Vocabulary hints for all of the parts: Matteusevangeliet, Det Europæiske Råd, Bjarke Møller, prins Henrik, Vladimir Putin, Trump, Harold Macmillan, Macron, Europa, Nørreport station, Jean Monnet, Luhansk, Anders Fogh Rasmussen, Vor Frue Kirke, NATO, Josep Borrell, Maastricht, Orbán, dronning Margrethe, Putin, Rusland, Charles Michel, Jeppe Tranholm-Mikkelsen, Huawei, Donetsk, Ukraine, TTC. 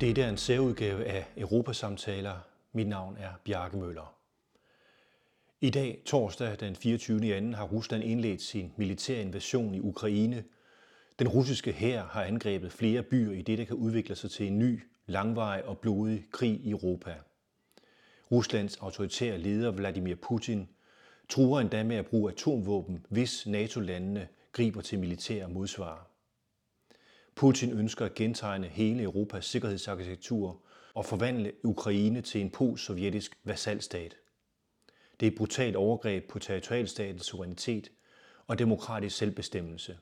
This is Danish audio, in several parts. Dette er en særudgave af Europasamtaler. Mit navn er Bjarke Møller. I dag, torsdag den 24.2. har Rusland indledt sin militære invasion i Ukraine. Den russiske hær har angrebet flere byer i det, der kan udvikle sig til en ny, langvarig og blodig krig i Europa. Ruslands autoritære leder Vladimir Putin truer endda med at bruge atomvåben, hvis NATO-landene griber til militære modsvar. Putin ønsker at gentegne hele Europas sikkerhedsarkitektur og forvandle Ukraine til en post-sovjetisk vasalstat. Det er et brutalt overgreb på territorialstatens suverænitet og demokratisk selvbestemmelse,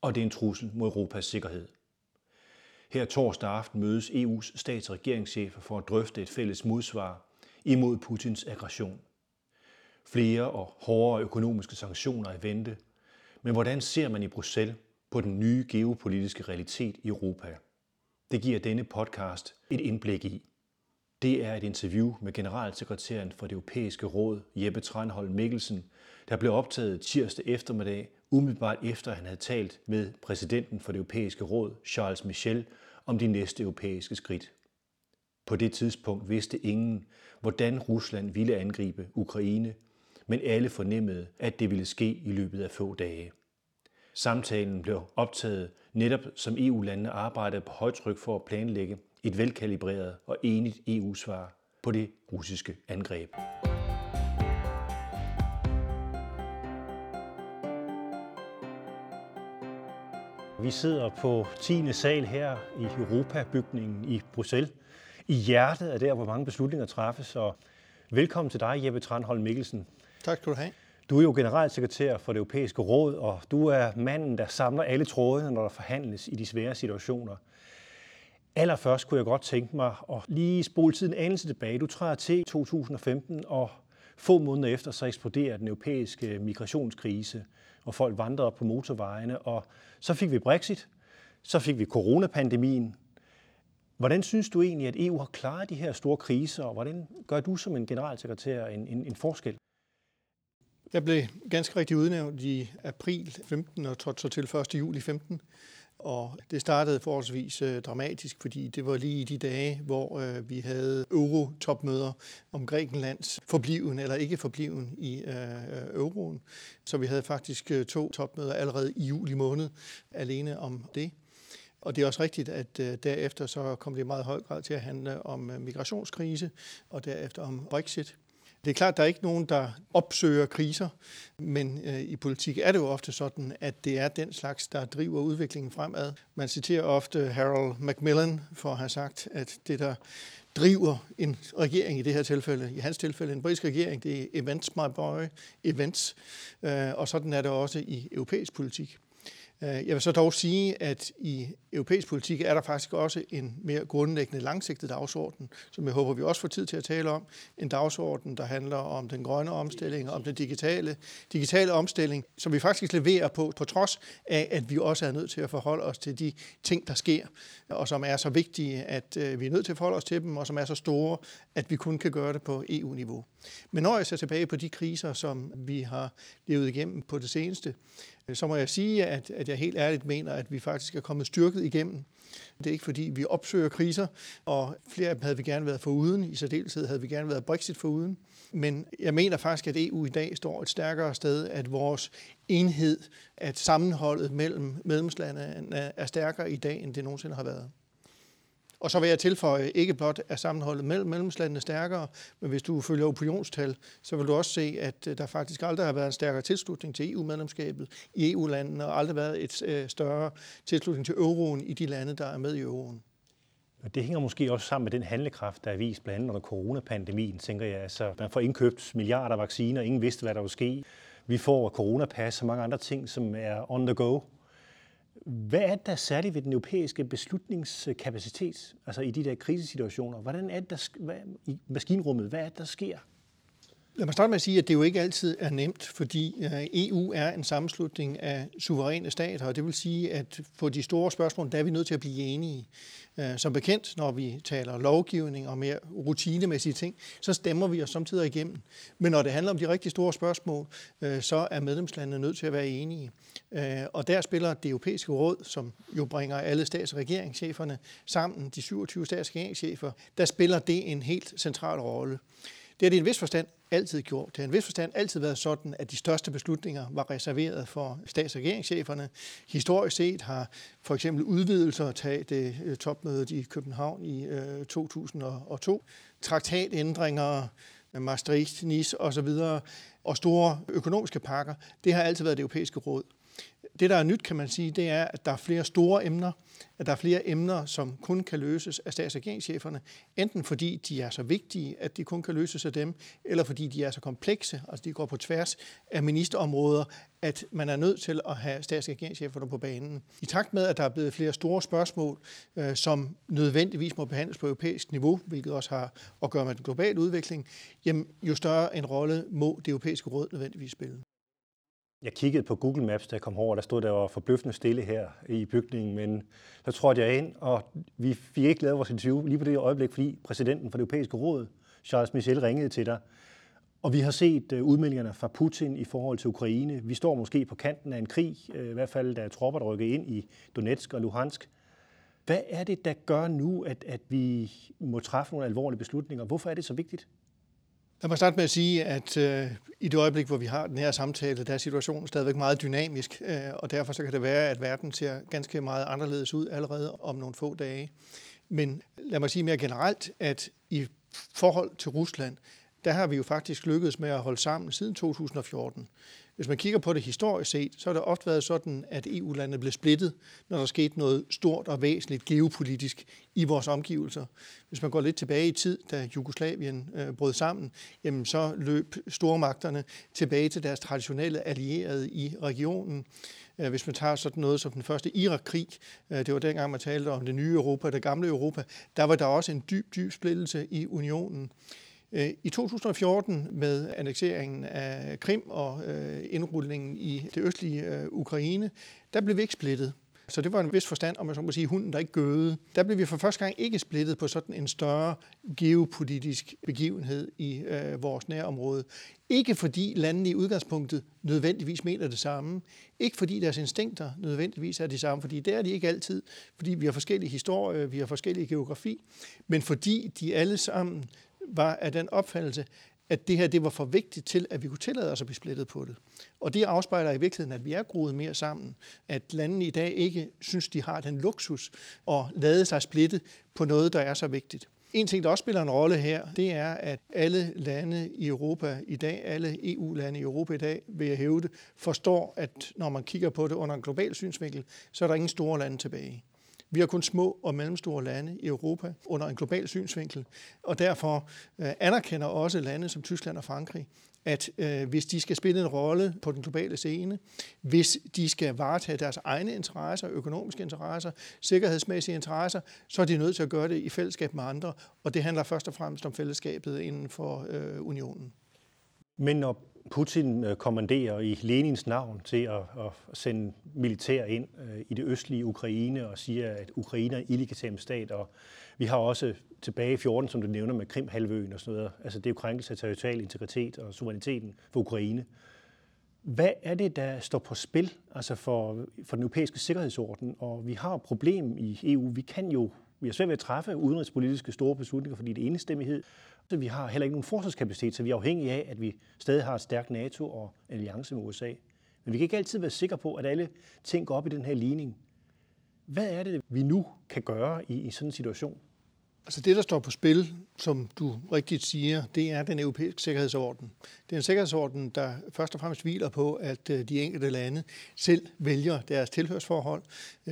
og det er en trussel mod Europas sikkerhed. Her torsdag aften mødes EU's stats- og regeringschefer for at drøfte et fælles modsvar imod Putins aggression. Flere og hårdere økonomiske sanktioner er i vente, men hvordan ser man i Bruxelles på den nye geopolitiske realitet i Europa? Det giver denne podcast et indblik i. Det er et interview med generalsekretæren for Det Europæiske Råd, Jeppe Tranholm-Mikkelsen, der blev optaget tirsdag eftermiddag, umiddelbart efter han havde talt med præsidenten for Det Europæiske Råd, Charles Michel, om de næste europæiske skridt. På det tidspunkt vidste ingen, hvordan Rusland ville angribe Ukraine, men alle fornemmede, at det ville ske i løbet af få dage. Samtalen blev optaget netop som EU-landene arbejdede på højtryk for at planlægge et velkalibreret og enigt EU-svar på det russiske angreb. Vi sidder på 10. sal her i Europa-bygningen i Bruxelles. I hjertet er der, hvor mange beslutninger træffes. Og velkommen til dig, Jeppe Tranholm-Mikkelsen. Tak skal du have. Du er jo generalsekretær for Det Europæiske Råd, og du er manden, der samler alle trådene, når der forhandles i de svære situationer. Allerførst kunne jeg godt tænke mig at lige spole tiden anelse tilbage. Du træder til 2015, og få måneder efter så eksploderer den europæiske migrationskrise, og folk vandrede op på motorvejene, og så fik vi Brexit, så fik vi coronapandemien. Hvordan synes du egentlig, at EU har klaret de her store kriser, og hvordan gør du som en generalsekretær en forskel? Jeg blev ganske rigtig udnævnt i april 15 og trådte så til 1. juli 15. Og det startede forholdsvis dramatisk, fordi det var lige i de dage, hvor vi havde euro-topmøder om Grækenlands forbliven eller ikke forbliven i euroen. Så vi havde faktisk 2 topmøder allerede i juli måned alene om det. Og det er også rigtigt, at derefter så kom det i meget høj grad til at handle om migrationskrise og derefter om Brexit. Det er klart, at der er ikke nogen, der opsøger kriser, men i politik er det jo ofte sådan, at det er den slags, der driver udviklingen fremad. Man citerer ofte Harold Macmillan for at have sagt, at det, der driver en regering i det her tilfælde, i hans tilfælde en britisk regering, det er events, my boy, events. Og sådan er det også i europæisk politik. Jeg vil så dog sige, at i europæisk politik er der faktisk også en mere grundlæggende langsigtet dagsorden, som jeg håber, vi også får tid til at tale om. En dagsorden, der handler om den grønne omstilling og om den digitale omstilling, som vi faktisk leverer på trods af, at vi også er nødt til at forholde os til de ting, der sker, og som er så vigtige, at vi er nødt til at forholde os til dem, og som er så store, at vi kun kan gøre det på EU-niveau. Men når jeg ser tilbage på de kriser, som vi har levet igennem på det seneste, så må jeg sige, at jeg helt ærligt mener, at vi faktisk er kommet styrket igennem. Det er ikke fordi, vi opsøger kriser, og flere af dem havde vi gerne været foruden. I særdeleshed havde vi gerne været Brexit foruden. Men jeg mener faktisk, at EU i dag står et stærkere sted, at vores enhed, at sammenholdet mellem medlemslandene er stærkere i dag, end det nogensinde har været. Og så vil jeg tilføje, ikke blot er sammenholdet mellem medlemslandene stærkere, men hvis du følger opinionstal, så vil du også se, at der faktisk aldrig har været en stærkere tilslutning til EU-medlemskabet i EU-landene, og aldrig været et større tilslutning til euroen i de lande, der er med i euroen. Det hænger måske også sammen med den handlekraft, der er vist blandt andet under coronapandemien, tænker jeg. Altså, man får indkøbt milliarder vacciner, ingen vidste, hvad der ville ske. Vi får coronapas og mange andre ting, som er on the go. Hvad er det, der særligt ved den europæiske beslutningskapacitet, altså i de der krisesituationer? Hvordan er det, der i maskinrummet, hvad er det, der sker? Lad mig starte med at sige, at det jo ikke altid er nemt, fordi EU er en sammenslutning af suveræne stater, og det vil sige, at på de store spørgsmål, der er vi nødt til at blive enige. Som bekendt, når vi taler lovgivning og mere rutinemæssige ting, så stemmer vi os samtidig igennem. Men når det handler om de rigtig store spørgsmål, så er medlemslandene nødt til at være enige. Og der spiller Det Europæiske Råd, som jo bringer alle stats- og regeringscheferne sammen, de 27 stats- og regeringschefer, der spiller det en helt central rolle. Det har det i en vis forstand altid gjort. Det har i en vis forstand altid været sådan, at de største beslutninger var reserveret for stats- og regeringscheferne. Historisk set har for eksempel udvidelser taget topmødet i København i 2002, traktatændringer, Maastricht, Nice osv., og store økonomiske pakker. Det har altid været Det Europæiske Råd. Det, der er nyt, kan man sige, det er, at der er flere store emner, at der er flere emner, som kun kan løses af stats- og regeringscheferne, enten fordi de er så vigtige, at de kun kan løses af dem, eller fordi de er så komplekse, altså de går på tværs af ministerområder, at man er nødt til at have stats- og regeringscheferne på banen. I takt med, at der er blevet flere store spørgsmål, som nødvendigvis må behandles på europæisk niveau, hvilket også har at gøre med den globale udvikling, jamen, jo større en rolle må Det Europæiske Råd nødvendigvis spille. Jeg kiggede på Google Maps, da jeg kom over, der stod der var forbløffende stille her i bygningen, men så trådte jeg ind, og vi fik ikke lavet vores interview lige på det øjeblik, fordi præsidenten for Det Europæiske Råd, Charles Michel, ringede til dig. Og vi har set udmeldingerne fra Putin i forhold til Ukraine. Vi står måske på kanten af en krig, i hvert fald der er tropper, der rykker ind i Donetsk og Luhansk. Hvad er det, der gør nu, at vi må træffe nogle alvorlige beslutninger? Hvorfor er det så vigtigt? Lad mig starte med at sige, at i det øjeblik, hvor vi har den her samtale, der er situationen stadigvæk meget dynamisk, og derfor så kan det være, at verden ser ganske meget anderledes ud allerede om nogle få dage. Men lad mig sige mere generelt, at i forhold til Rusland, der har vi jo faktisk lykkedes med at holde sammen siden 2014. Hvis man kigger på det historisk set, så har det ofte været sådan, at EU-landene blev splittet, når der skete noget stort og væsentligt geopolitisk i vores omgivelser. Hvis man går lidt tilbage i tid, da Jugoslavien brød sammen, jamen så løb stormagterne tilbage til deres traditionelle allierede i regionen. Hvis man tager sådan noget som den første Irak-krig, det var dengang, man talte om det nye Europa, det gamle Europa, der var der også en dyb splittelse i unionen. I 2014 med annekteringen af Krim og indrullingen i det østlige Ukraine, der blev vi ikke splittet. Så det var en vis forstand, om man så må sige, hunden der ikke gøede. Der blev vi for første gang ikke splittet på sådan en større geopolitisk begivenhed i vores nærområde. Ikke fordi landene i udgangspunktet nødvendigvis mener det samme. Ikke fordi deres instinkter nødvendigvis er de samme, fordi det er de ikke altid. Fordi vi har forskellige historier, vi har forskellige geografi. Men fordi de alle sammen var af den opfattelse, at det her det var for vigtigt til, at vi kunne tillade os at blive splittet på det. Og det afspejler i virkeligheden, at vi er groet mere sammen. At landene i dag ikke synes, de har den luksus at lade sig splitte på noget, der er så vigtigt. En ting, der også spiller en rolle her, det er, at alle lande i Europa i dag, alle EU-lande i Europa i dag, vil jeg hævde, forstår, at når man kigger på det under en global synsvinkel, så er der ingen store lande tilbage. Vi har kun små og mellemstore lande i Europa under en global synsvinkel, og derfor anerkender også lande som Tyskland og Frankrig, at hvis de skal spille en rolle på den globale scene, hvis de skal varetage deres egne interesser, økonomiske interesser, sikkerhedsmæssige interesser, så er de nødt til at gøre det i fællesskab med andre, og det handler først og fremmest om fællesskabet inden for unionen. Men når Putin kommanderer i Lenins navn til at sende militær ind i det østlige Ukraine og siger, at Ukraine er en illegitim stat, og vi har også tilbage i 14, som du nævner, med Krimhalvøen og sådan noget. Altså det er jo krænkelse af territorial integritet og suveræniteten for Ukraine. Hvad er det, der står på spil altså for den europæiske sikkerhedsorden? Og vi har et problem i EU. Vi har svært ved at træffe udenrigspolitiske store beslutninger, fordi det er enstemmighed. Så vi har heller ikke nogen forsvarskapacitet, så vi er afhængige af, at vi stadig har et stærkt NATO og alliance med USA. Men vi kan ikke altid være sikre på, at alle ting går op i den her ligning. Hvad er det, vi nu kan gøre i sådan en situation? Altså det, der står på spil, som du rigtigt siger, det er den europæiske sikkerhedsorden. Det er en sikkerhedsorden, der først og fremmest hviler på, at de enkelte lande selv vælger deres tilhørsforhold,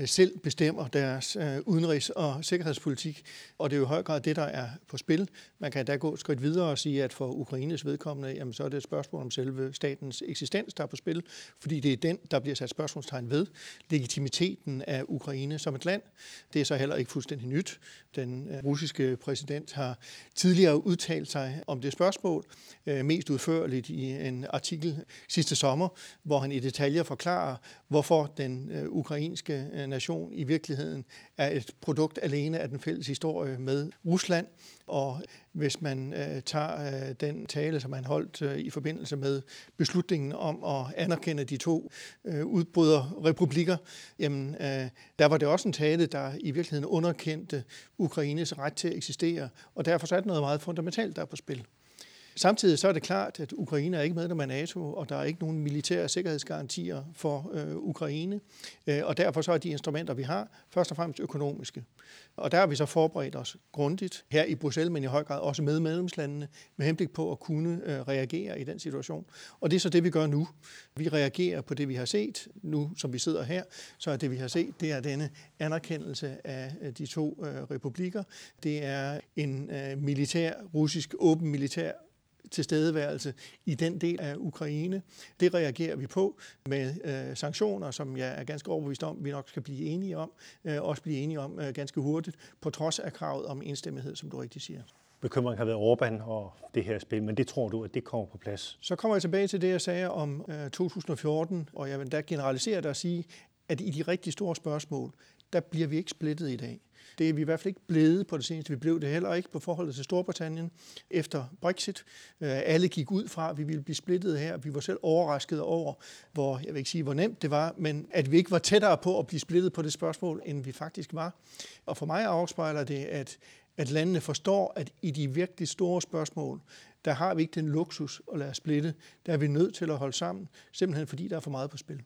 selv bestemmer deres udenrigs- og sikkerhedspolitik, og det er jo i høj grad det, der er på spil. Man kan da gå et skridt videre og sige, at for Ukraines vedkommende, jamen, så er det et spørgsmål om selve statens eksistens, der er på spil, fordi det er den, der bliver sat spørgsmålstegn ved. Legitimiteten af Ukraine som et land, det er så heller ikke fuldstændig nyt. Den russiske russiske præsident har tidligere udtalt sig om det spørgsmål, mest udførligt i en artikel sidste sommer, hvor han i detaljer forklarer, hvorfor den ukrainske nation i virkeligheden er et produkt alene af den fælles historie med Rusland. Og hvis man tager den tale, som han holdt i forbindelse med beslutningen om at anerkende de to udbryderrepublikker, jamen der var det også en tale, der i virkeligheden underkendte Ukraines ret til at eksistere, og derfor så er det noget meget fundamentalt, der er på spil. Samtidig så er det klart, at Ukraine er ikke medlem af NATO, og der er ikke nogen militære sikkerhedsgarantier for Ukraine. Og derfor så er de instrumenter, vi har, først og fremmest økonomiske. Og der har vi så forberedt os grundigt her i Bruxelles, men i høj grad også med medlemslandene, med henblik på at kunne reagere i den situation. Og det er så det, vi gør nu. Vi reagerer på det, vi har set. Nu, som vi sidder her, så er det, vi har set, det er denne anerkendelse af de to republikker. Det er en militær, russisk, åben militær tilstedeværelse i den del af Ukraine. Det reagerer vi på med sanktioner, som jeg er ganske overbevist om, vi nok skal blive enige om, også blive enige om ganske hurtigt, på trods af kravet om enstemmighed, som du rigtig siger. Bekymringen har været Orbán og det her spil, men det tror du, at det kommer på plads? Så kommer jeg tilbage til det, jeg sagde om 2014, og jeg vil da generalisere det og sige, at i de rigtig store spørgsmål, der bliver vi ikke splittet i dag. Det er vi i hvert fald ikke blevet på det seneste. Vi blev det heller ikke på forholdet til Storbritannien efter Brexit. Alle gik ud fra, at vi ville blive splittet her. Vi var selv overrasket over, jeg vil ikke sige, hvor nemt det var, men at vi ikke var tættere på at blive splittet på det spørgsmål, end vi faktisk var. Og for mig afspejler det, at landene forstår, at i de virkelig store spørgsmål, der har vi ikke den luksus at lade os splitte. Der er vi nødt til at holde sammen, simpelthen fordi der er for meget på spil.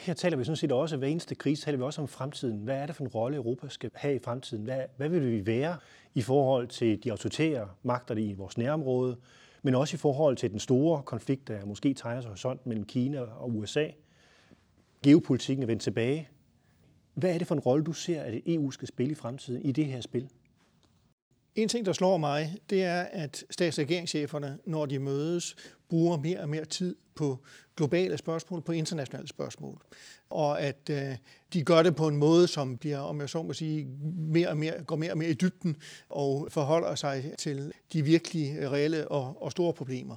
Her taler vi sådan set også, hver eneste krise taler vi også om fremtiden. Hvad er det for en rolle, Europa skal have i fremtiden? Hvad vil vi være i forhold til de autoritære magter i vores nærområde, men også i forhold til den store konflikt, der måske tegner sig horisont mellem Kina og USA? Geopolitikken er vendt tilbage. Hvad er det for en rolle, du ser, at EU skal spille i fremtiden i det her spil? En ting, der slår mig, det er, at stats- og regeringscheferne, når de mødes, bruger mere og mere tid på globale spørgsmål, på internationale spørgsmål. Og at de gør det på en måde, som bliver, om jeg så må sige, går mere og mere i dybden og forholder sig til de virkelige, reelle og store problemer.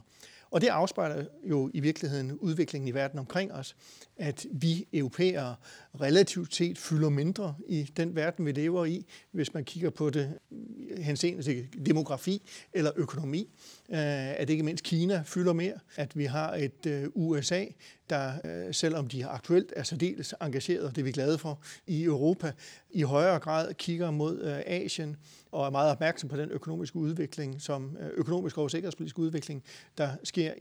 Og det afspejler jo i virkeligheden udviklingen i verden omkring os, at vi europæere relativt set fylder mindre i den verden, vi lever i, hvis man kigger på det henseende til demografi eller økonomi. At ikke mindst Kina fylder mere, at vi har et USA, der selvom de aktuelt er særdeles engageret, og det er vi glade for, i Europa, i højere grad kigger mod Asien og er meget opmærksom på den økonomiske udvikling, som økonomisk og sikkerhedspolitisk udvikling, der sker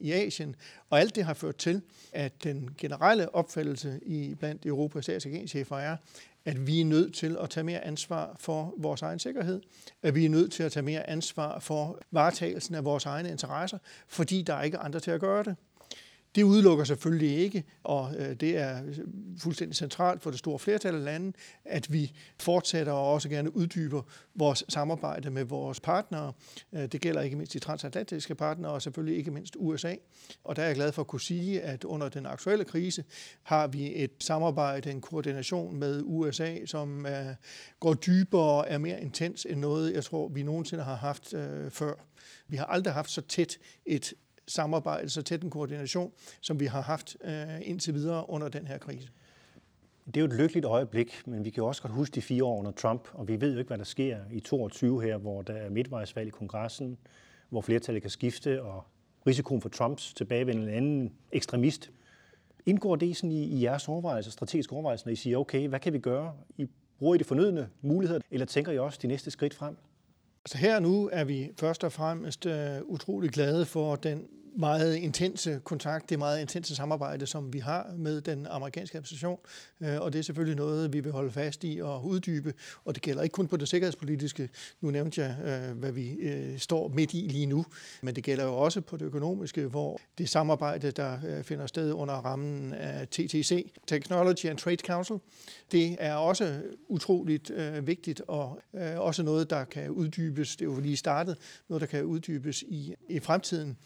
i Asien. Og alt det har ført til, at den generelle opfattelse blandt Europas stats- og regeringschefer er, at vi er nødt til at tage mere ansvar for vores egen sikkerhed, at vi er nødt til at tage mere ansvar for varetagelsen af vores egne interesser, fordi der er ikke andre til at gøre det. Det udelukker selvfølgelig ikke, og det er fuldstændig centralt for det store flertal af lande, at vi fortsætter og også gerne uddyber vores samarbejde med vores partnere. Det gælder ikke mindst de transatlantiske partnere og selvfølgelig ikke mindst USA. Og der er jeg glad for at kunne sige, at under den aktuelle krise har vi et samarbejde, en koordination med USA, som går dybere og er mere intens end noget, jeg tror, vi nogensinde har haft før. Vi har aldrig haft så tæt et samarbejde, så tæt en koordination, som vi har haft indtil videre under den her krise. Det er jo et lykkeligt øjeblik, men vi kan også godt huske de 4 år under Trump, og vi ved jo ikke, hvad der sker i 2022 her, hvor der er midtvejsvalg i kongressen, hvor flertallet kan skifte, og risikoen for Trumps tilbagevendende en anden ekstremist. Indgår det sådan i jeres overvejelser, strategiske overvejelser, når I siger, okay, hvad kan vi gøre? I bruger I det fornødne muligheder, eller tænker I også de næste skridt frem? Så her nu er vi først og fremmest utrolig glade for den meget intense kontakt, det meget intense samarbejde, som vi har med den amerikanske administration. Og det er selvfølgelig noget, vi vil holde fast i og uddybe. Og det gælder ikke kun på det sikkerhedspolitiske. Nu nævnte jeg, hvad vi står midt i lige nu. Men det gælder jo også på det økonomiske, hvor det samarbejde, der finder sted under rammen af TTC, Technology and Trade Council, det er også utroligt vigtigt og også noget, der kan uddybes. Det er jo lige startet. Noget, der kan uddybes i fremtiden.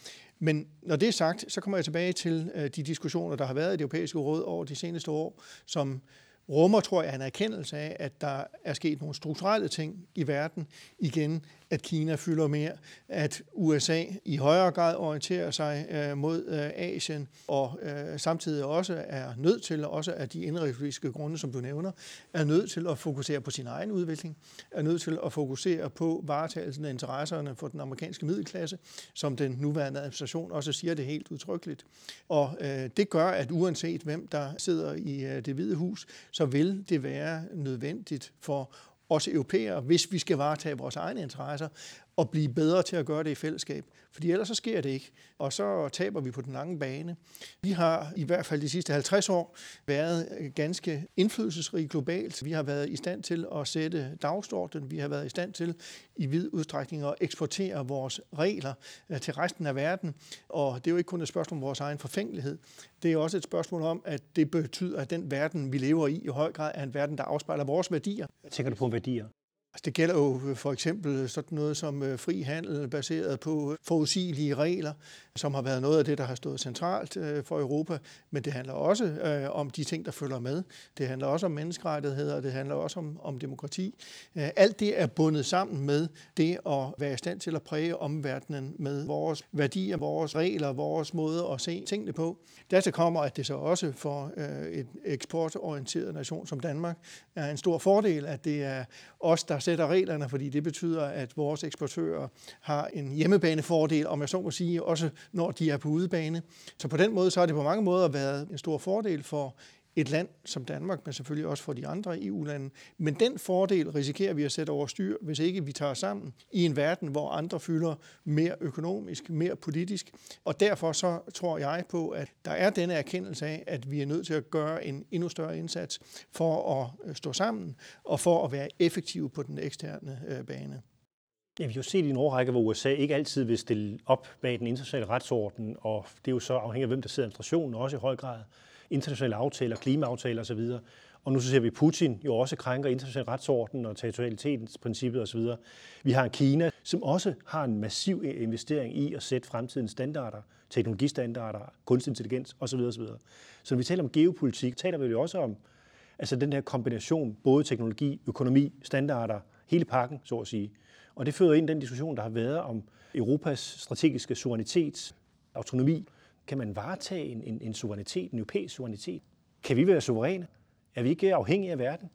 Men når det er sagt, så kommer jeg tilbage til de diskussioner, der har været i Det Europæiske Råd over de seneste år, som rummer, tror jeg, en erkendelse af, at der er sket nogle strukturelle ting i verden. Igen, at Kina fylder mere, at USA i højere grad orienterer sig mod Asien, og samtidig også er nødt til, også af de indenrigspolitiske grunde, som du nævner, er nødt til at fokusere på sin egen udvikling, er nødt til at fokusere på varetagelsen af interesserne for den amerikanske middelklasse, som den nuværende administration også siger det helt udtrykkeligt. Og det gør, at uanset hvem der sidder i Det Hvide Hus, så vil det være nødvendigt for os europæere, hvis vi skal varetage vores egne interesser, og blive bedre til at gøre det i fællesskab. Fordi ellers så sker det ikke, og så taber vi på den lange bane. Vi har i hvert fald de sidste 50 år været ganske indflydelsesrige globalt. Vi har været i stand til at sætte dagsordenen. Vi har været i stand til i vid udstrækning at eksportere vores regler til resten af verden. Og det er jo ikke kun et spørgsmål om vores egen forfængelighed. Det er også et spørgsmål om, at det betyder, at den verden, vi lever i høj grad, er en verden, der afspejler vores værdier. Hvad tænker du på værdier? Det gælder jo for eksempel sådan noget som fri handel baseret på forudsigelige regler, som har været noget af det, der har stået centralt for Europa. Men det handler også om de ting, der følger med. Det handler også om menneskerettigheder, og det handler også om demokrati. Alt det er bundet sammen med det at være i stand til at præge omverdenen med vores værdier, vores regler, vores måde at se tingene på. Dertil kommer, at det så også for en eksportorienteret nation som Danmark er en stor fordel, at det er os, der sætter reglerne, fordi det betyder, at vores eksportører har en hjemmebanefordel, om jeg så må sige, også når de er på udebane. Så på den måde så har det på mange måder været en stor fordel for et land som Danmark, men selvfølgelig også for de andre EU-lande. Men den fordel risikerer vi at sætte over styr, hvis ikke vi tager sammen i en verden, hvor andre fylder mere økonomisk, mere politisk. Og derfor så tror jeg på, at der er denne erkendelse af, at vi er nødt til at gøre en endnu større indsats for at stå sammen og for at være effektive på den eksterne bane. Ja, vi har jo set i en årrække, hvor USA ikke altid vil stille op bag den internationale retsorden, og det er jo så afhængigt af, hvem der sidder i administrationen, også i høj grad internationale aftaler, klimaaftaler osv. Og nu så ser vi, at Putin jo også krænker international retsorden og territorialitetsprincippet osv. Vi har Kina, som også har en massiv investering i at sætte fremtidens standarder, teknologistandarder, kunstig intelligens osv. osv. Så når vi taler om geopolitik, taler vi jo også om altså den her kombination, både teknologi, økonomi, standarder, hele pakken, så at sige. Og det fører ind i den diskussion, der har været om Europas strategiske suverænitet, autonomi. Kan man varetage en suverænitet, en europæisk suverænitet? Kan vi være suveræne? Er vi ikke afhængige af verden?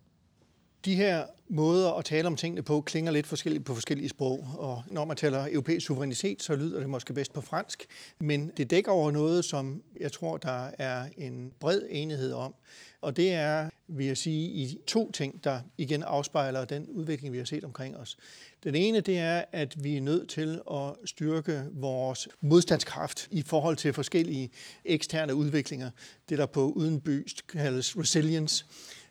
De her måder at tale om tingene på klinger lidt forskelligt på forskellige sprog, og når man taler europæisk suverænitet, så lyder det måske bedst på fransk, men det dækker over noget, som jeg tror, der er en bred enighed om, og det er, vil jeg sige, i to ting, der igen afspejler den udvikling, vi har set omkring os. Den ene, det er, at vi er nødt til at styrke vores modstandskraft i forhold til forskellige eksterne udviklinger, det der på udenbyst kaldes resilience,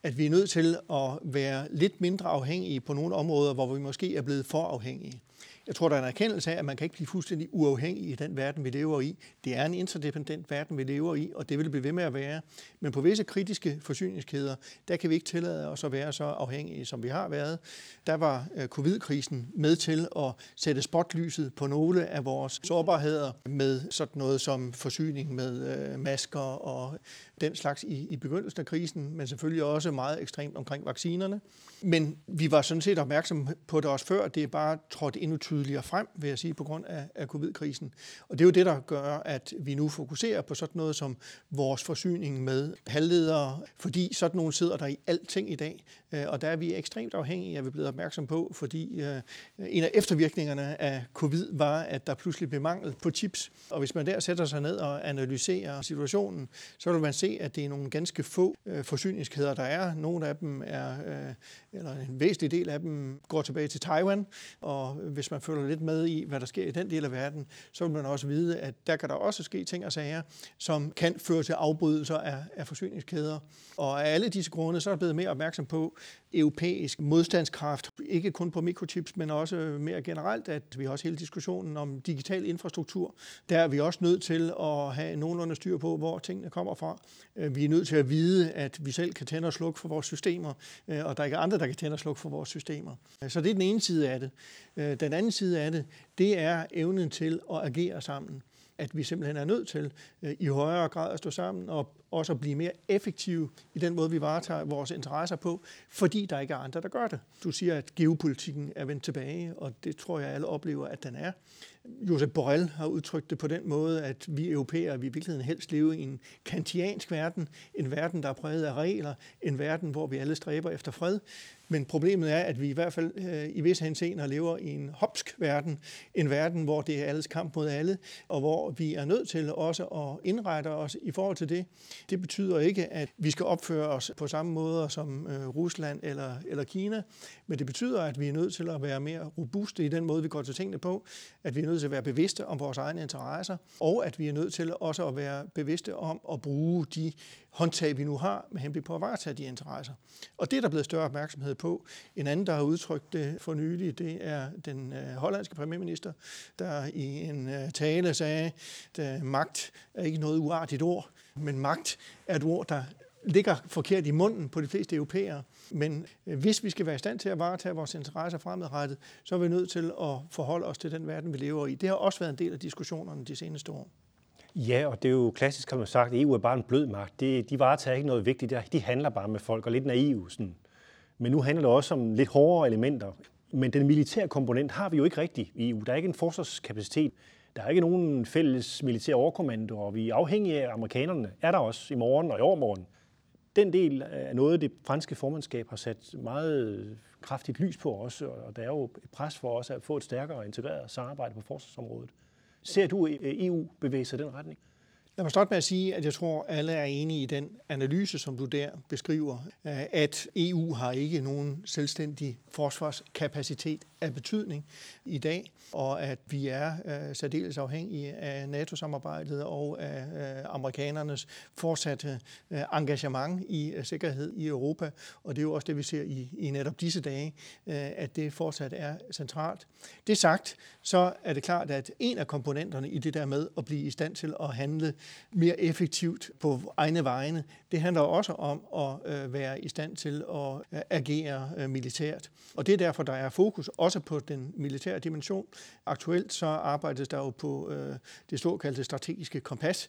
at vi er nødt til at være lidt mindre afhængige på nogle områder, hvor vi måske er blevet for afhængige. Jeg tror, der er en erkendelse af, at man kan ikke blive fuldstændig uafhængig i den verden, vi lever i. Det er en interdependent verden, vi lever i, og det vil det blive ved med at være. Men på visse kritiske forsyningskæder, der kan vi ikke tillade os at være så afhængige, som vi har været. Der var covid-krisen med til at sætte spotlyset på nogle af vores sårbarheder med sådan noget som forsyning med masker og den slags i begyndelsen af krisen, men selvfølgelig også meget ekstremt omkring vaccinerne. Men vi var sådan set opmærksomme på det også før, det er bare trådt endnu tydeligere frem, vil jeg sige, på grund af covid-krisen. Og det er jo det, der gør, at vi nu fokuserer på sådan noget som vores forsyning med halvledere, fordi sådan nogle sidder der i alting i dag, og der er vi ekstremt afhængige, at vi er blevet opmærksom på, fordi en af eftervirkningerne af covid var, at der pludselig blev mangel på chips, og hvis man der sætter sig ned og analyserer situationen, så vil man se, at det er nogle ganske få forsyningskæder, der er. Nogle af dem er, eller en væsentlig del af dem, går tilbage til Taiwan, og hvis man følger lidt med i, hvad der sker i den del af verden, så vil man også vide, at der kan der også ske ting og sager, som kan føre til afbrydelser af forsyningskæder. Og af alle disse grunde, så er jeg blevet mere opmærksom på europæisk modstandskraft, ikke kun på mikrochips, men også mere generelt, at vi har også hele diskussionen om digital infrastruktur. Der er vi også nødt til at have nogenlunde styr på, hvor tingene kommer fra. Vi er nødt til at vide, at vi selv kan tænde og slukke for vores systemer, og der er ikke andre, der kan tænde og slukke for vores systemer. Så det er den ene side af det. Den anden side af det er evnen til at agere sammen. at vi simpelthen er nødt til i højere grad at stå sammen og også at blive mere effektive i den måde, vi varetager vores interesser på, fordi der ikke er andre, der gør det. Du siger, at geopolitikken er vendt tilbage, og det tror jeg, alle oplever, at den er. Josep Borrell har udtrykt det på den måde, at vi europæere, vi i virkeligheden helst lever i en kantiansk verden, en verden, der er præget af regler, en verden, hvor vi alle stræber efter fred. Men problemet er, at vi i hvert fald i visse henseender lever i en hopsk verden, en verden, hvor det er alles kamp mod alle, og hvor vi er nødt til også at indrette os i forhold til det. Det betyder ikke, at vi skal opføre os på samme måder som Rusland eller Kina, men det betyder, at vi er nødt til at være mere robuste i den måde, vi går til tingene på, at vi er nødt til at være bevidste om vores egne interesser, og at vi er nødt til også at være bevidste om at bruge de håndtag, vi nu har, med henblik på at varetage de interesser. Og det er der blevet større opmærksomhed på. En anden, der har udtrykt det for nylig, det er den hollandske premierminister, der i en tale sagde, at magt er ikke noget uartigt ord, men magt er et ord, der ligger forkert i munden på de fleste europæere. Men hvis vi skal være i stand til at varetage vores interesser fremadrettet, så er vi nødt til at forholde os til den verden, vi lever i. Det har også været en del af diskussionerne de seneste år. Ja, og det er jo klassisk, har man sagt, at EU er bare en blød magt. De varetager ikke noget vigtigt, de handler bare med folk, og lidt naive. Sådan. Men nu handler det også om lidt hårdere elementer. Men den militære komponent har vi jo ikke rigtigt i EU. Der er ikke en forsvarskapacitet. Der er ikke nogen fælles militær overkommando, og vi er afhængige af amerikanerne. Er der også i morgen og i overmorgen. Den del er noget, det franske formandskab har sat meget kraftigt lys på os, og der er jo et pres for os at få et stærkere og integreret samarbejde på forsvarsområdet. Ser du EU bevæge sig i den retning? Lad mig starte med at sige, at jeg tror, at alle er enige i den analyse, som du der beskriver, at EU har ikke nogen selvstændig forsvarskapacitet af betydning i dag, og at vi er særdeles afhængige af NATO-samarbejdet og af amerikanernes fortsatte engagement i sikkerhed i Europa. Og det er jo også det, vi ser i netop disse dage, at det fortsat er centralt. Det sagt, så er det klart, at en af komponenterne i det der med at blive i stand til at handle mere effektivt på egne vegne, det handler også om at være i stand til at agere militært. Og det er derfor, der er fokus også på den militære dimension. Aktuelt så arbejdes der jo på det såkaldte strategiske kompas,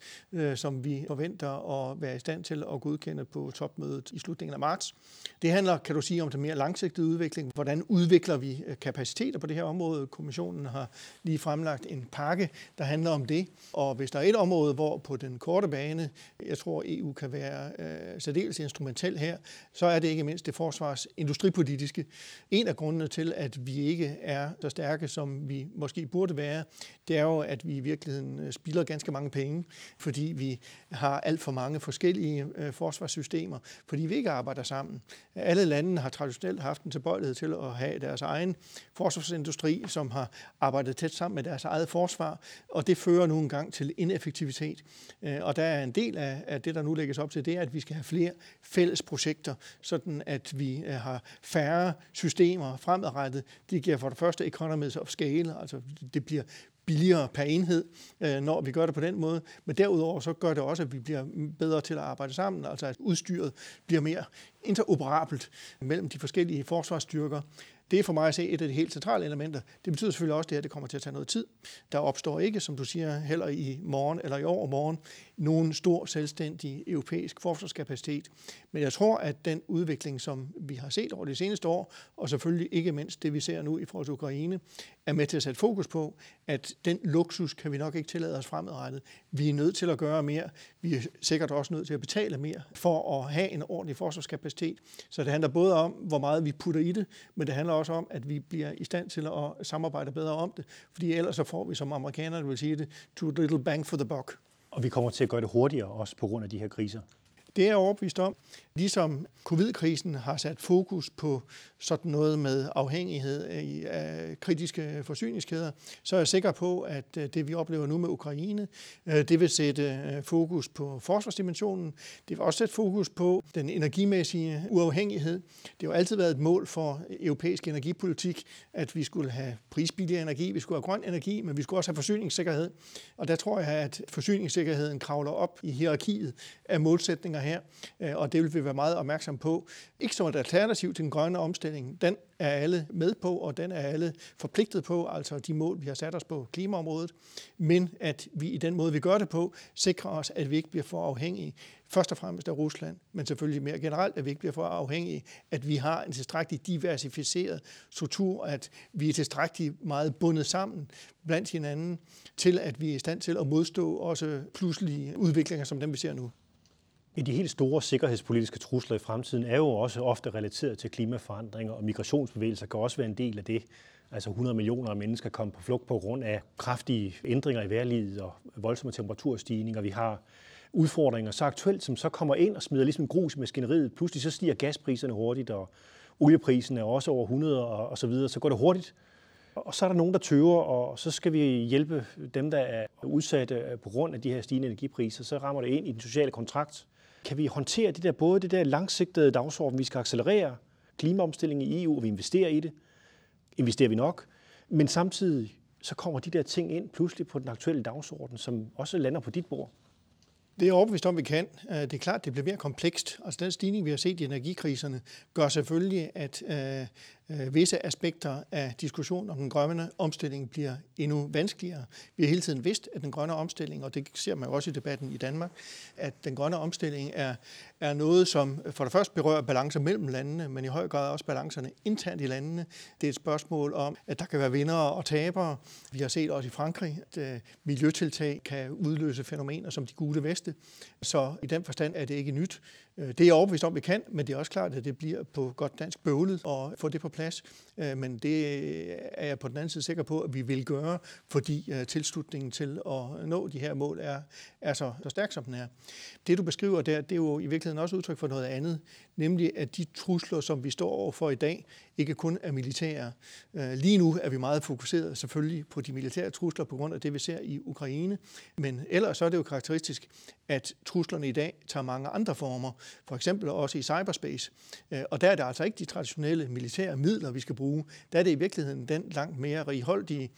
som vi forventer at være i stand til at godkende på topmødet i slutningen af marts. Det handler, kan du sige, om den mere langsigtede udvikling. Hvordan udvikler vi kapaciteter på det her område? Kommissionen har lige fremlagt en pakke, der handler om det. Og hvis der er et område, hvor på den korte bane, jeg tror EU kan være særdeles instrumentel her, så er det ikke mindst det forsvarsindustripolitiske. En af grundene til, at vi ikke er så stærke, som vi måske burde være, det er jo, at vi i virkeligheden spilder ganske mange penge, fordi vi har alt for mange forskellige forsvarssystemer, fordi vi ikke arbejder sammen. Alle landene har traditionelt haft en tilbøjelighed til at have deres egen forsvarsindustri, som har arbejdet tæt sammen med deres eget forsvar, og det fører nu engang til ineffektivitet. Og der er en del af det, der nu lægges op til, det er, at vi skal have flere fælles projekter, sådan at vi har færre systemer fremadrettet. Det giver for det første economies of scale, altså det bliver billigere per enhed, når vi gør det på den måde. Men derudover så gør det også, at vi bliver bedre til at arbejde sammen, altså at udstyret bliver mere interoperabelt mellem de forskellige forsvarsstyrker. Det er for mig at se et af de helt centrale elementer. Det betyder selvfølgelig også, at det her det kommer til at tage noget tid. Der opstår ikke, som du siger, heller i morgen eller i overmorgen, nogen stor selvstændig europæisk forsvarskapacitet. Men jeg tror, at den udvikling, som vi har set over de seneste år, og selvfølgelig ikke mindst det, vi ser nu i forhold til Ukraine, er med til at sætte fokus på, at den luksus kan vi nok ikke tillade os fremadrettet. Vi er nødt til at gøre mere. Vi er sikkert også nødt til at betale mere for at have en ordentlig forsvarskapacitet. Så det handler både om, hvor meget vi putter i det, men det handler også om, at vi bliver i stand til at samarbejde bedre om det, fordi ellers så får vi, som amerikanerne vil sige det, too little bang for the buck. Og vi kommer til at gøre det hurtigere også på grund af de her kriser. Det er jeg overbevist om. Ligesom covid-krisen har sat fokus på sådan noget med afhængighed af kritiske forsyningskæder, så er jeg sikker på, at det vi oplever nu med Ukraine, det vil sætte fokus på forsvarsdimensionen. Det vil også sætte fokus på den energimæssige uafhængighed. Det har jo altid været et mål for europæisk energipolitik, at vi skulle have prisbillig energi, vi skulle have grøn energi, men vi skulle også have forsyningssikkerhed. Og der tror jeg, at forsyningssikkerheden kravler op i hierarkiet af målsætninger her, og det vil vi være meget opmærksom på. Ikke som et alternativ til den grønne omstilling. Den er alle med på, og den er alle forpligtet på, altså de mål, vi har sat os på klimaområdet, men at vi i den måde, vi gør det på, sikrer os, at vi ikke bliver for afhængige, først og fremmest af Rusland, men selvfølgelig mere generelt, at vi ikke bliver for afhængige, at vi har en tilstrækkelig diversificeret struktur, at vi er tilstrækkeligt meget bundet sammen blandt hinanden, til at vi er i stand til at modstå også pludselige udviklinger, som dem vi ser nu. De helt store sikkerhedspolitiske trusler i fremtiden er jo også ofte relateret til klimaforandringer, og migrationsbevægelser kan også være en del af det. Altså 100 millioner af mennesker kommer på flugt på grund af kraftige ændringer i vejrliget og voldsomme temperaturstigninger. Vi har udfordringer så aktuelt, som så kommer ind og smider ligesom grus i maskineriet. Pludselig så stiger gaspriserne hurtigt, og olieprisen er også over 100 og så videre. Så går det hurtigt, og så er der nogen, der tøver, og så skal vi hjælpe dem, der er udsatte på grund af de her stigende energipriser. Så rammer det ind i den sociale kontrakt. Kan vi håndtere det der, både det der langsigtede dagsorden, vi skal accelerere klimaomstillingen i EU, og vi investerer i det, investerer vi nok, men samtidig så kommer de der ting ind pludselig på den aktuelle dagsorden, som også lander på dit bord? Det er jeg overbevist om, vi kan. Det er klart, det bliver mere komplekst. Altså den stigning, vi har set i energikriserne, gør selvfølgelig, at visse aspekter af diskussionen om den grønne omstilling bliver endnu vanskeligere. Vi har hele tiden vidst, at den grønne omstilling, og det ser man jo også i debatten i Danmark, at den grønne omstilling er noget, som for det første berører balancer mellem landene, men i høj grad også balancerne internt i landene. Det er et spørgsmål om, at der kan være vindere og tabere. Vi har set også i Frankrig, at miljøtiltag kan udløse fænomener som de gule veste. Så i den forstand er det ikke nyt. Det er overbevist om, vi kan, men det er også klart, at det bliver på godt dansk bøvlet at få det på plads. Men det er jeg på den anden side sikker på, at vi vil gøre, fordi tilslutningen til at nå de her mål er så stærk, som den er. Det, du beskriver der, det er jo i virkeligheden også udtryk for noget andet, nemlig at de trusler, som vi står overfor i dag, ikke kun er militære. Lige nu er vi meget fokuseret selvfølgelig på de militære trusler på grund af det, vi ser i Ukraine, men ellers så er det jo karakteristisk, at truslerne i dag tager mange andre former, for eksempel også i cyberspace. Og der er det altså ikke de traditionelle militære midler, vi skal bruge. Der er det i virkeligheden den langt mere righoldige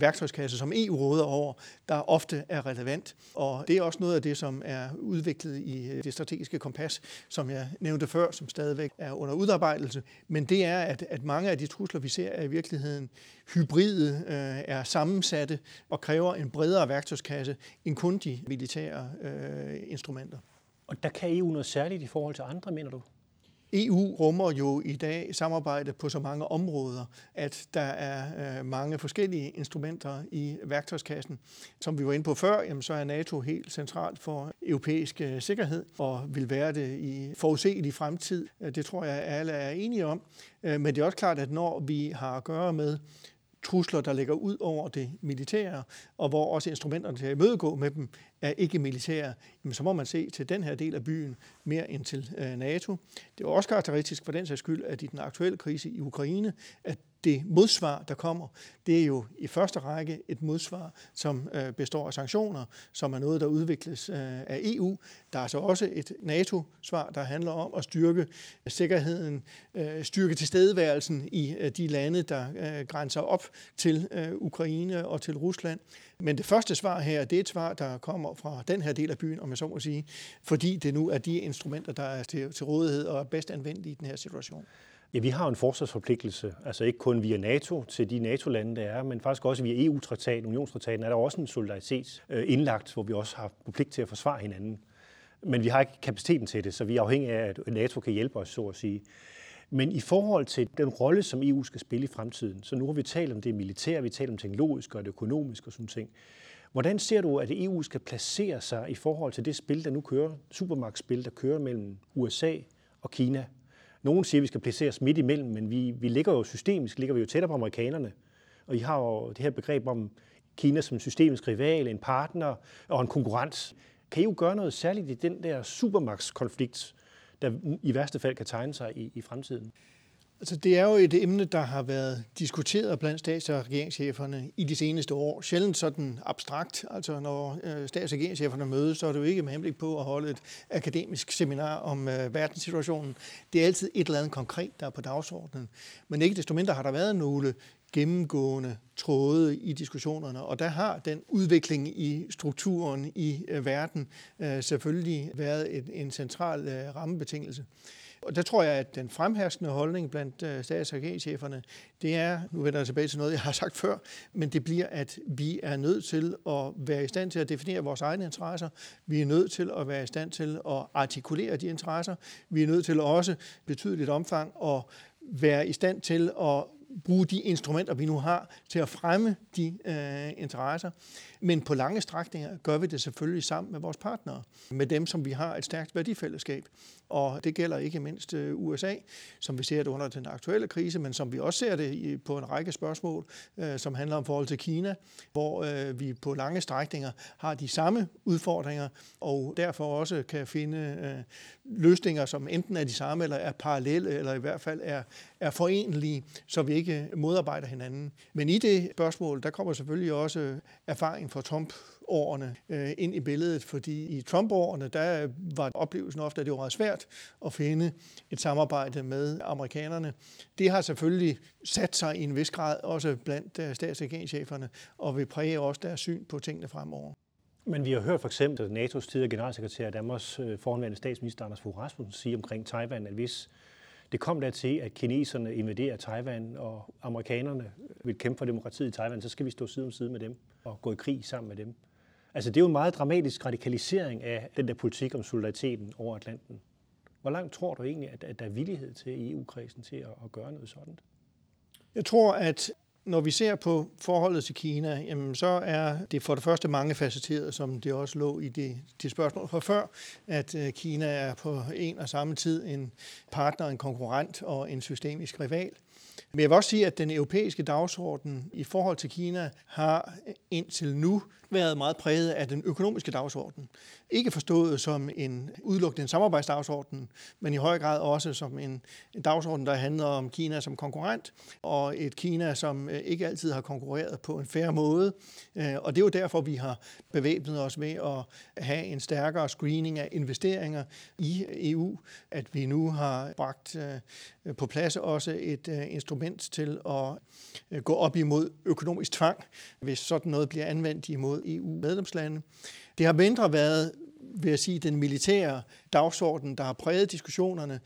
værktøjskasse, som EU råder over, der ofte er relevant. Og det er også noget af det, som er udviklet i det strategiske kompas, som jeg nævnte før, som stadigvæk er under udarbejdelse. Men det er, at mange af de trusler, vi ser, er i virkeligheden hybride, er sammensatte og kræver en bredere værktøjskasse end kun de militære instrumenter. Og der kan EU noget særligt i forhold til andre, mener du? EU rummer jo i dag samarbejde på så mange områder, at der er mange forskellige instrumenter i værktøjskassen. Som vi var inde på før, jamen, så er NATO helt centralt for europæisk sikkerhed og vil være det i forudsigelig fremtid. Det tror jeg, alle er enige om. Men det er også klart, at når vi har at gøre med trusler, der ligger ud over det militære, og hvor også instrumenterne til at imødegå med dem er ikke militære, jamen så må man se til den her del af byen mere end til NATO. Det er også karakteristisk for den sags skyld, at i den aktuelle krise i Ukraine, at det modsvar, der kommer, det er jo i første række et modsvar, som består af sanktioner, som er noget, der udvikles af EU. Der er så også et NATO-svar, der handler om at styrke sikkerheden, styrke tilstedeværelsen i de lande, der grænser op til Ukraine og til Rusland. Men det første svar her, det er et svar, der kommer fra den her del af byen, om jeg så må sige, fordi det nu er de instrumenter, der er til rådighed og er bedst anvendelige i den her situation. Ja, vi har en forsvarsforpligtelse, altså ikke kun via NATO til de NATO-lande, der er, men faktisk også via EU-traktaten, unionstraktaten, er der også en solidaritet indlagt, hvor vi også har pligt til at forsvare hinanden. Men vi har ikke kapaciteten til det, så vi er afhængige af, at NATO kan hjælpe os, så at sige. Men i forhold til den rolle, som EU skal spille i fremtiden, så nu har vi talt om det militære, vi taler om teknologisk og det økonomiske og sådan ting. Hvordan ser du, at EU skal placere sig i forhold til det spil, der nu kører, supermagtsspil, der kører mellem USA og Kina? Nogen siger, at vi skal placeres midt imellem, men vi ligger jo systemisk, ligger vi jo tættere på amerikanerne. Og I har jo det her begreb om Kina som en systemisk rival, en partner og en konkurrent. Kan I jo gøre noget særligt i den der supermagtskonflikt, der i værste fald kan tegne sig i fremtiden? Altså, det er jo et emne, der har været diskuteret blandt stats- og regeringscheferne i de seneste år. Sjældent sådan abstrakt. Altså, når stats- og regeringscheferne mødes, så er det jo ikke med henblik på at holde et akademisk seminar om verdenssituationen. Det er altid et eller andet konkret, der er på dagsordenen. Men ikke desto mindre har der været nogle gennemgående tråde i diskussionerne, og der har den udvikling i strukturen i verden selvfølgelig været en central rammebetingelse. Og der tror jeg, at den fremherskende holdning blandt stats- og regeringscheferne, det er, nu vender jeg tilbage til noget, jeg har sagt før, men det bliver, at vi er nødt til at være i stand til at definere vores egne interesser. Vi er nødt til at være i stand til at artikulere de interesser. Vi er nødt til også betydeligt omfang at være i stand til at bruge de instrumenter, vi nu har, til at fremme de interesser. Men på lange strækninger gør vi det selvfølgelig sammen med vores partnere, med dem, som vi har et stærkt værdifællesskab. Og det gælder ikke mindst USA, som vi ser det under den aktuelle krise, men som vi også ser det på en række spørgsmål, som handler om forhold til Kina, hvor vi på lange strækninger har de samme udfordringer, og derfor også kan finde løsninger, som enten er de samme, eller er parallelle, eller i hvert fald er forenlige, så vi ikke modarbejder hinanden. Men i det spørgsmål, der kommer selvfølgelig også erfaring fra Trump-årene ind i billedet, fordi i Trump-årene, der var oplevelsen ofte, at det var meget svært at finde et samarbejde med amerikanerne. Det har selvfølgelig sat sig i en vis grad også blandt stats- og regeringscheferne, og vil præge også deres syn på tingene fremover. Men vi har hørt for eksempel NATO's tidligere generalsekretær Danmarks forhenværende statsminister Anders Fogh Rasmussen sige omkring Taiwan, at hvis det kom der til, at kineserne invaderer Taiwan, og amerikanerne vil kæmpe for demokratiet i Taiwan, så skal vi stå side om side med dem og gå i krig sammen med dem. Altså, det er jo en meget dramatisk radikalisering af den der politik om solidariteten over Atlanten. Hvor langt tror du egentlig, at der er villighed til i EU-kredsen til at gøre noget sådan? Jeg tror, at når vi ser på forholdet til Kina, jamen så er det for det første mangefacetteret, som det også lå i det spørgsmål fra før, at Kina er på en og samme tid en partner, en konkurrent og en systemisk rival. Men jeg vil også sige, at den europæiske dagsorden i forhold til Kina har indtil nu været meget præget af den økonomiske dagsorden. Ikke forstået som en udelukkende samarbejdsdagsorden, men i høj grad også som en dagsorden, der handler om Kina som konkurrent, og et Kina, som ikke altid har konkurreret på en fair måde. Og det er jo derfor, vi har bevæbnet os med at have en stærkere screening af investeringer i EU, at vi nu har bragt på plads også et instrument til at gå op imod økonomisk tvang, hvis sådan noget bliver anvendt imod EU-medlemslande. Det har mindre været, vil jeg sige, den militære dagsorden, der har præget diskussionerne,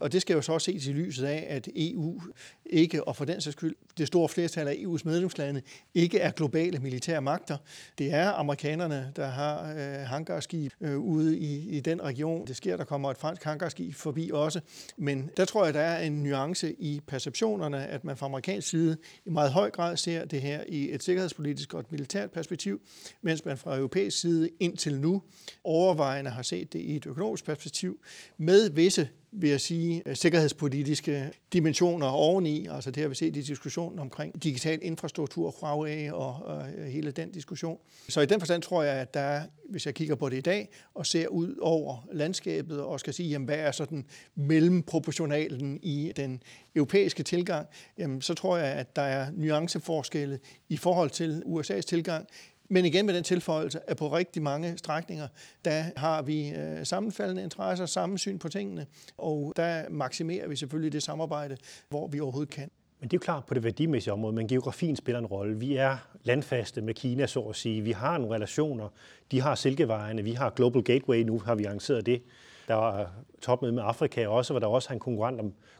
og det skal jo så også ses i lyset af, at EU ikke, og for den sags skyld, det store flertal af EU's medlemslande, ikke er globale militære magter. Det er amerikanerne, der har hangarskib ude i den region. Det sker, der kommer et fransk hangarskib forbi også, men der tror jeg, der er en nuance i perceptionerne, at man fra amerikansk side i meget høj grad ser det her i et sikkerhedspolitisk og et militært perspektiv, mens man fra europæisk side indtil nu overvejende har set det i et økonomisk perspektiv med visse, vil jeg sige, sikkerhedspolitiske dimensioner oveni. Altså det har vi set i diskussionen omkring digital infrastruktur, Huawei og hele den diskussion. Så i den forstand tror jeg, at der, hvis jeg kigger på det i dag og ser ud over landskabet og skal sige, jamen, hvad er sådan mellemproportionalen i den europæiske tilgang, jamen, så tror jeg, at der er nuanceforskelle i forhold til USA's tilgang. Men igen med den tilføjelse, at på rigtig mange strækninger, der har vi sammenfaldende interesser, samme syn på tingene, og der maksimerer vi selvfølgelig det samarbejde, hvor vi overhovedet kan. Men det er jo klart på det værdimæssige område, men geografien spiller en rolle. Vi er landfaste med Kina, så at sige. Vi har nogle relationer. De har Silkevejene, vi har Global Gateway, nu har vi arrangeret det. Der var topmøde med Afrika også, hvor der også har en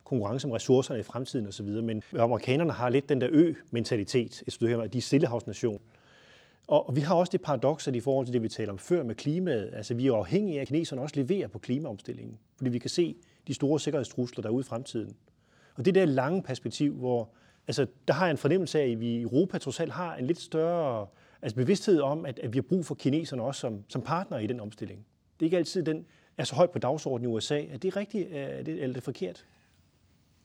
konkurrence om ressourcerne i fremtiden osv. Men amerikanerne har lidt den der ø-mentalitet, de er stillehavsnation. Og vi har også det paradoks, i forhold til det, vi taler om før med klimaet. Altså, vi er afhængige af, at kineserne også leverer på klimaomstillingen, fordi vi kan se de store sikkerhedstrusler, der er ude i fremtiden. Og det der lange perspektiv, hvor altså, der har jeg en fornemmelse af, at vi i Europa trods alt har en lidt større bevidsthed om, at vi har brug for kineserne også som partner i den omstilling. Det er ikke altid, den er så højt på dagsordenen i USA. Er det rigtigt, eller er det forkert?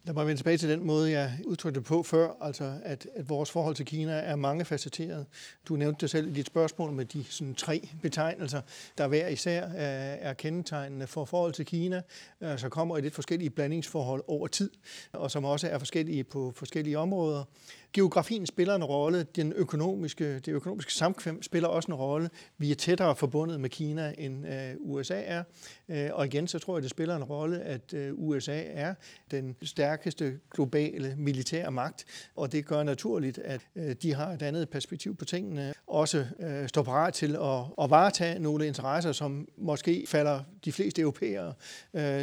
Lad mig vende tilbage til den måde, jeg udtrykte på før, altså at vores forhold til Kina er mangefacetteret. Du nævnte det selv i dit spørgsmål med de sådan, 3 betegnelser, der hver især er kendetegnende for forhold til Kina, så kommer i lidt forskellige blandingsforhold over tid, og som også er forskellige på forskellige områder. Geografien spiller en rolle, det økonomiske samkvem spiller også en rolle. Vi er tættere forbundet med Kina, end USA er, og igen så tror jeg, det spiller en rolle, at USA er den stærke stærkeste globale militære magt, og det gør naturligt, at de har et andet perspektiv på tingene, også står parat til at varetage nogle interesser, som måske falder de fleste europæere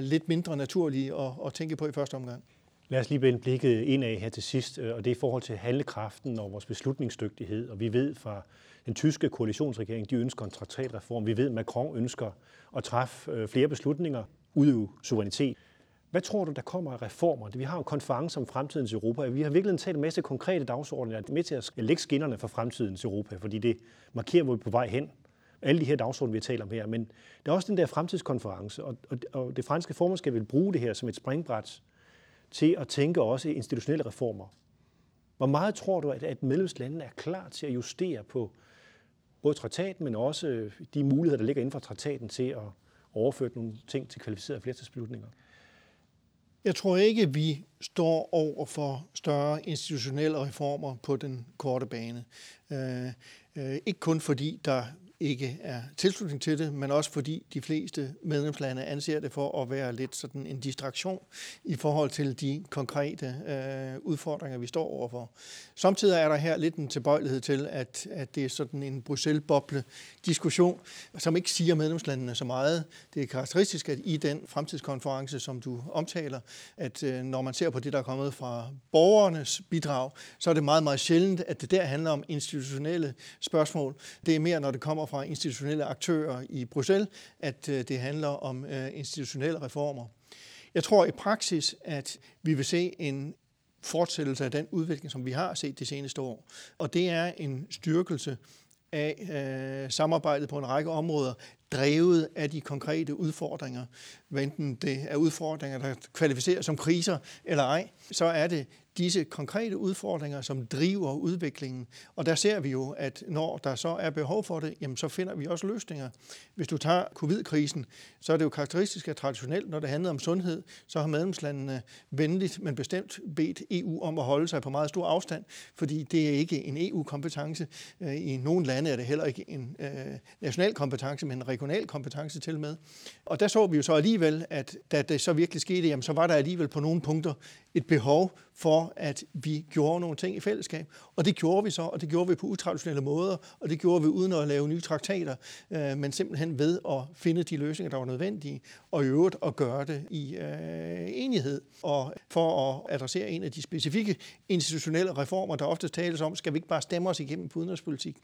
lidt mindre naturlige at tænke på i første omgang. Lad os lige vende blikket indad her til sidst, og det er i forhold til handlekraften og vores beslutningsdygtighed. Og vi ved fra den tyske koalitionsregering, de ønsker en traktatreform. Vi ved, at Macron ønsker at træffe flere beslutninger, udøve suverænitet. Hvad tror du, der kommer af reformer? Vi har jo en konference om fremtidens Europa, og vi har virkelig talt en masse konkrete dagsordener, der er med til at lægge skinnerne for fremtidens Europa, fordi det markerer, hvor vi er på vej hen. Alle de her dagsordener, vi taler om her, men der er også den der fremtidskonference, og det franske formandskab vil bruge det her som et springbræt til at tænke også institutionelle reformer. Hvor meget tror du, at medlemslandene er klar til at justere på både traktaten, men også de muligheder, der ligger inden for traktaten til at overføre nogle ting til kvalificerede flertalsbeslutninger? Jeg tror ikke, vi står over for større institutionelle reformer på den korte bane. Ikke kun fordi der ikke er tilslutning til det, men også fordi de fleste medlemslande anser det for at være lidt sådan en distraktion i forhold til de konkrete udfordringer, vi står overfor. Samtidig er der her lidt en tilbøjelighed til, at det er sådan en Bruxelles-boble-diskussion, som ikke siger medlemslandene så meget. Det er karakteristisk, at i den fremtidskonference, som du omtaler, at når man ser på det, der er kommet fra borgernes bidrag, så er det meget, meget sjældent, at det der handler om institutionelle spørgsmål. Det er mere, når det kommer fra institutionelle aktører i Bruxelles, at det handler om institutionelle reformer. Jeg tror i praksis, at vi vil se en fortsættelse af den udvikling, som vi har set de seneste år. Og det er en styrkelse af samarbejdet på en række områder, drevet af de konkrete udfordringer. Enten det er udfordringer, der kvalificeres som kriser eller ej, så er det disse konkrete udfordringer, som driver udviklingen. Og der ser vi jo, at når der så er behov for det, jamen så finder vi også løsninger. Hvis du tager covid-krisen, så er det jo karakteristisk, at traditionelt, når det handler om sundhed, så har medlemslandene venligt, men bestemt bedt EU om at holde sig på meget stor afstand, fordi det er ikke en EU-kompetence. I nogle lande er det heller ikke en national kompetence, men en regional kompetence til med. Og der så vi jo så alligevel, at da det så virkelig skete, jamen så var der alligevel på nogle punkter et behov for, at vi gjorde nogle ting i fællesskab. Og det gjorde vi så, og det gjorde vi på utraditionelle måder, og det gjorde vi uden at lave nye traktater, men simpelthen ved at finde de løsninger, der var nødvendige, og i øvrigt at gøre det i enighed. Og for at adressere en af de specifikke institutionelle reformer, der ofte tales om, skal vi ikke bare stemme os igennem på udenrigspolitik.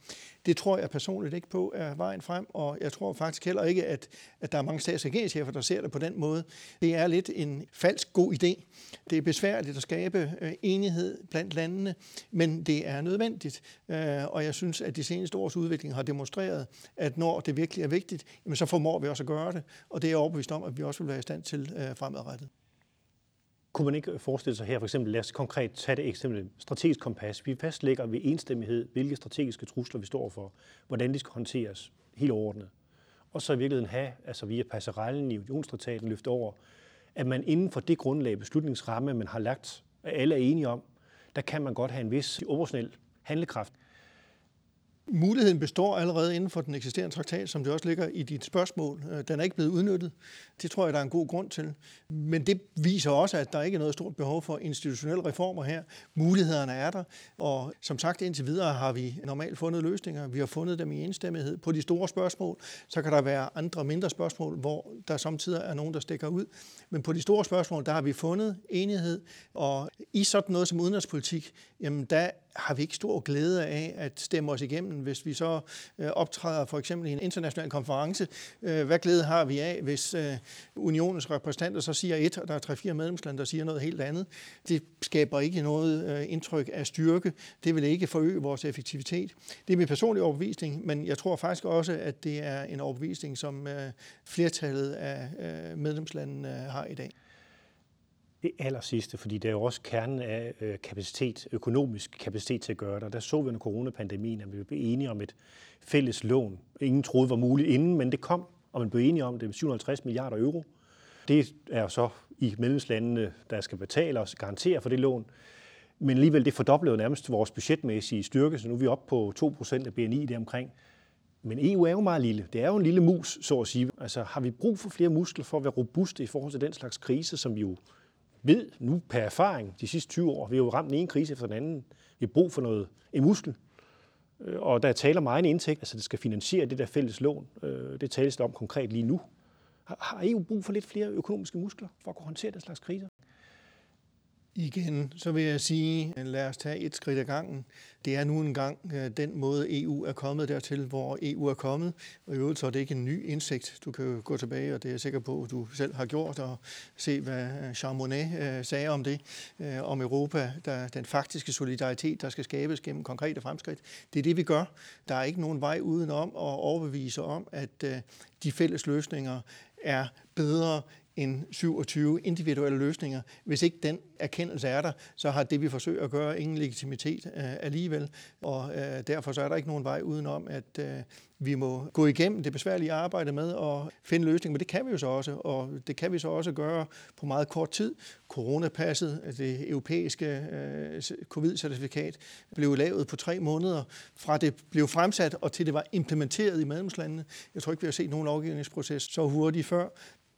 Det tror jeg personligt ikke på er vejen frem, og jeg tror faktisk heller ikke, at der er mange stats- og regeringschefer, der ser det på den måde. Det er lidt en falsk god idé. Det er besværligt at skabe enighed blandt landene, men det er nødvendigt. Og jeg synes, at de seneste års udvikling har demonstreret, at når det virkelig er vigtigt, så formår vi også at gøre det, og det er jeg overbevist om, at vi også vil være i stand til fremadrettet. Kunne man ikke forestille sig her, for eksempel, lad os konkret tage det eksempel, strategisk kompas. Vi fastlægger ved enstemmighed, hvilke strategiske trusler vi står for, hvordan de skal håndteres helt overordnet. Og så i virkeligheden have, altså via passerellen i unionstraktaten løfte over, at man inden for det grundlag beslutningsramme, man har lagt, og alle er enige om, der kan man godt have en vis operationel handlekraft. Muligheden består allerede inden for den eksisterende traktat, som det også ligger i dit spørgsmål. Den er ikke blevet udnyttet. Det tror jeg, der er en god grund til. Men det viser også, at der ikke er noget stort behov for institutionelle reformer her. Mulighederne er der, og som sagt indtil videre har vi normalt fundet løsninger. Vi har fundet dem i enstemmighed. På de store spørgsmål, så kan der være andre mindre spørgsmål, hvor der samtidig er nogen, der stikker ud. Men på de store spørgsmål, der har vi fundet enighed, og i sådan noget som udenrigspolitik, jamen der har vi ikke stor glæde af at stemme os igennem, hvis vi så optræder for eksempel i en international konference. Hvad glæde har vi af, hvis unionens repræsentanter så siger et, og der er 3-4 medlemslande, der siger noget helt andet? Det skaber ikke noget indtryk af styrke. Det vil ikke forøge vores effektivitet. Det er min personlige overbevisning, men jeg tror faktisk også, at det er en overbevisning, som flertallet af medlemslandene har i dag. Det allersidste, fordi det er jo også kernen af kapacitet, økonomisk kapacitet til at gøre det. Der så vi under coronapandemien, at vi blev enige om et fælles lån. Ingen troede var muligt inden, men det kom, og man blev enige om det med 750 milliarder euro. Det er så i medlemslandene, der skal betale og garantere for det lån. Men alligevel, det fordoblede nærmest vores budgetmæssige styrke, så nu er vi oppe på 2% af BNI deromkring. Men EU er jo meget lille. Det er jo en lille mus, så at sige. Altså, har vi brug for flere muskler for at være robuste i forhold til den slags krise, som vi jo ved nu per erfaring de sidste 20 år, vi har jo ramt den ene krise efter den anden, vi har brug for noget, en muskel, og der taler om egen indtægt, altså det skal finansiere det der fælles lån, det tales der om konkret lige nu. Har EU brug for lidt flere økonomiske muskler for at kunne håndtere den slags kriser? Igen, så vil jeg sige, lad os tage et skridt ad gangen. Det er nu engang den måde, EU er kommet dertil, hvor EU er kommet. Og i øvrigt så er det ikke en ny indsigt. Du kan jo gå tilbage, og det er jeg sikker på, at du selv har gjort, og se, hvad Jean Monnet sagde om det, om Europa, der, den faktiske solidaritet, der skal skabes gennem konkrete fremskridt. Det er det, vi gør. Der er ikke nogen vej udenom at overbevise om, at de fælles løsninger er bedre end 27 individuelle løsninger. Hvis ikke den erkendelse er der, så har det, vi forsøger at gøre, ingen legitimitet alligevel. Og derfor så er der ikke nogen vej udenom, at vi må gå igennem det besværlige arbejde med at finde løsninger. Men det kan vi jo så også, og det kan vi så også gøre på meget kort tid. Coronapasset, det europæiske covid-certifikat, blev lavet på 3 måneder, fra det blev fremsat og til det var implementeret i medlemslandene. Jeg tror ikke, vi har set nogen lovgivningsproces så hurtigt før.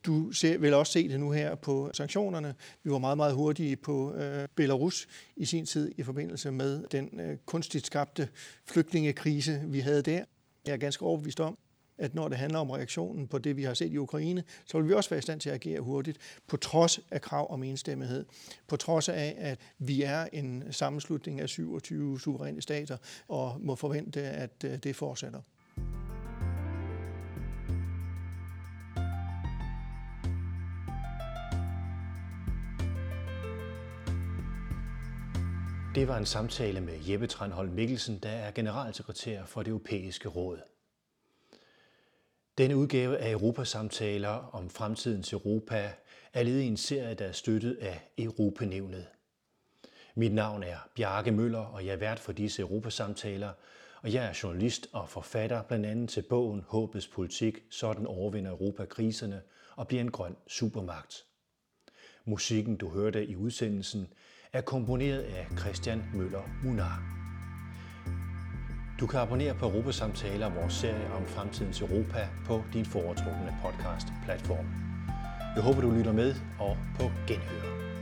Du vil også se det nu her på sanktionerne. Vi var meget, meget hurtige på Belarus i sin tid i forbindelse med den kunstigt skabte flygtningekrise, vi havde der. Jeg er ganske overbevist om, at når det handler om reaktionen på det, vi har set i Ukraine, så vil vi også være i stand til at agere hurtigt, på trods af krav om enstemmighed. På trods af, at vi er en sammenslutning af 27 suveræne stater og må forvente, at det fortsætter. Det var en samtale med Jeppe Tranholm-Mikkelsen, der er generalsekretær for Det Europæiske Råd. Denne udgave af Europasamtaler om fremtidens Europa er ledet i en serie, der er støttet af Europa-Nævnet. Mit navn er Bjarke Møller, og jeg er vært for disse Europasamtaler, og jeg er journalist og forfatter blandt andet til bogen Håbets politik, sådan overvinder Europa kriserne og bliver en grøn supermagt. Musikken, du hørte i udsendelsen, er komponeret af Christian Møller Munar. Du kan abonnere på Europasamtaler, vores serie om fremtidens Europa, på din foretrukne podcast-platform. Jeg håber, du lytter med, og på genhør.